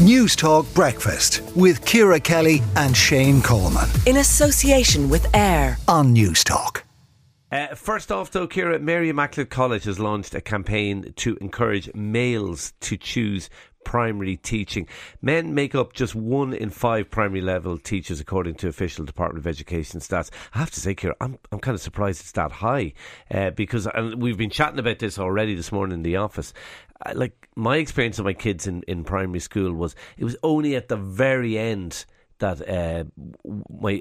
News Talk Breakfast with Ciara Kelly and Shane Coleman. In association with AIR on News Talk. First off though, Ciara, Mary Immaculate College has launched a campaign to encourage males to choose primary teaching. Men make up just 1 in 5 primary level teachers, according to official Department of Education stats. I have to say, Ciara, I'm kind of surprised it's that high, because we've been chatting about this already this morning in the office. Like, my experience of my kids in primary school was it was only at the very end that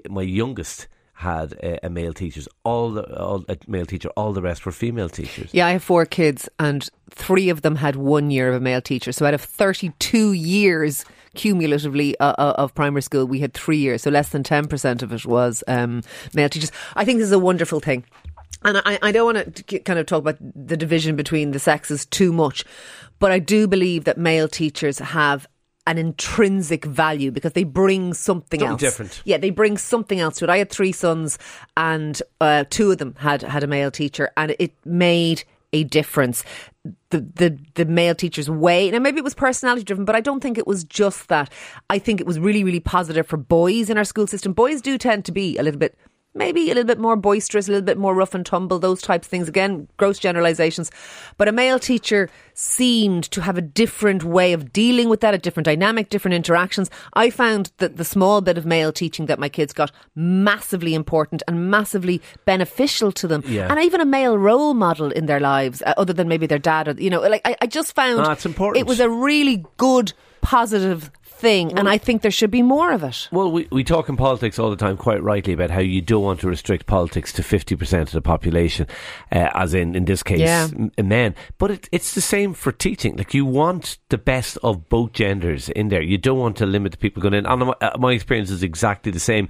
my youngest had a male teacher. All the rest were female teachers. Yeah, I have 4 kids and 3 of them had 1 year of a male teacher. So out of 32 years cumulatively of primary school, we had 3 years. So less than 10% of it was male teachers. I think this is a wonderful thing. And I don't want to kind of talk about the division between the sexes too much, but I do believe that male teachers have an intrinsic value because they bring something else different. Yeah, they bring something else to it. I had 3 sons and 2 of them had a male teacher, and it made a difference. The male teacher's way. Now, maybe it was personality driven, but I don't think it was just that. I think it was really, really positive for boys in our school system. Boys do tend to be a little bit more boisterous, a little bit more rough and tumble, those types of things. Again, gross generalisations. But a male teacher seemed to have a different way of dealing with that, a different dynamic, different interactions. I found that the small bit of male teaching that my kids got massively important and massively beneficial to them. Yeah. And even a male role model in their lives, other than maybe their dad. I just found that's important. It was a really good, positive thing, and I think there should be more of it. Well, we talk in politics all the time, quite rightly, about how you don't want to restrict politics to 50% of the population, as in this case, men. But it's the same for teaching. Like, you want the best of both genders in there. You don't want to limit the people going in. And my experience is exactly the same.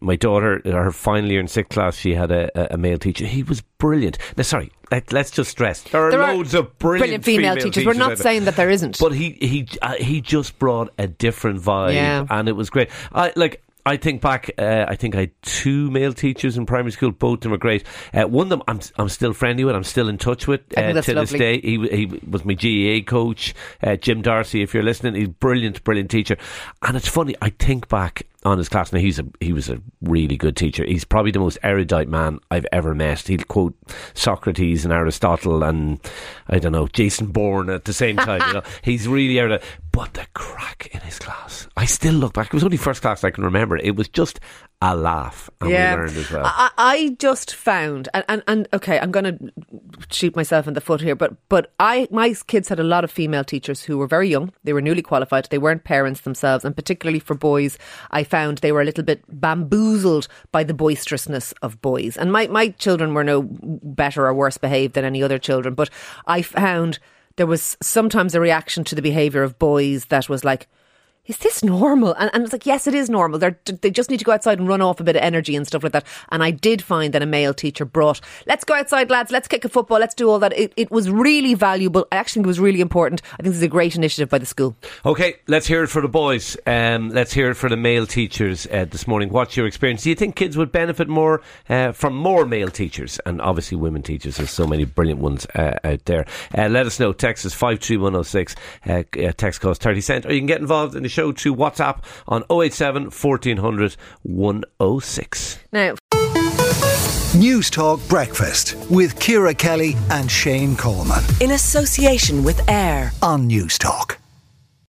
My daughter, her final year in 6th class, she had a male teacher. He was brilliant. Now, sorry, let's just stress there are loads of brilliant female teachers. We're not saying that there isn't, but he just brought a different vibe, and it was great. I think back, I think I had 2 male teachers in primary school. Both of them were great. One of them I'm still friendly with. I'm still in touch with to this day. He was my GEA coach, Jim Darcy, if you're listening. He's a brilliant, brilliant teacher. And it's funny, I think back on his class. Now, he was a really good teacher. He's probably the most erudite man I've ever met. He'll quote Socrates and Aristotle and, I don't know, Jason Bourne at the same time. You know? He's really erudite. But the crack in his class, I still look back. It was only first class I can remember. It was just a laugh, and we learned as well. I just found, and okay, I'm going to shoot myself in the foot here, but my kids had a lot of female teachers who were very young. They were newly qualified. They weren't parents themselves, and particularly for boys, I found they were a little bit bamboozled by the boisterousness of boys. And my children were no better or worse behaved than any other children, but I found there was sometimes a reaction to the behaviour of boys that was like, is this normal? And it's like, yes, it is normal. They just need to go outside and run off a bit of energy and stuff like that. And I did find that a male teacher brought, let's go outside, lads, let's kick a football, let's do all that. It was really valuable. I actually think it was really important. I think this is a great initiative by the school. Okay, let's hear it for the boys. Let's hear it for the male teachers this morning. What's your experience? Do you think kids would benefit more from more male teachers? And obviously women teachers. There's so many brilliant ones out there. Let us know. Text is 53106. Text costs 30 cents. Or you can get involved in the show to WhatsApp on 087 1400 106. Now, News Talk Breakfast with Ciara Kelly and Shane Coleman in association with AIR on News Talk.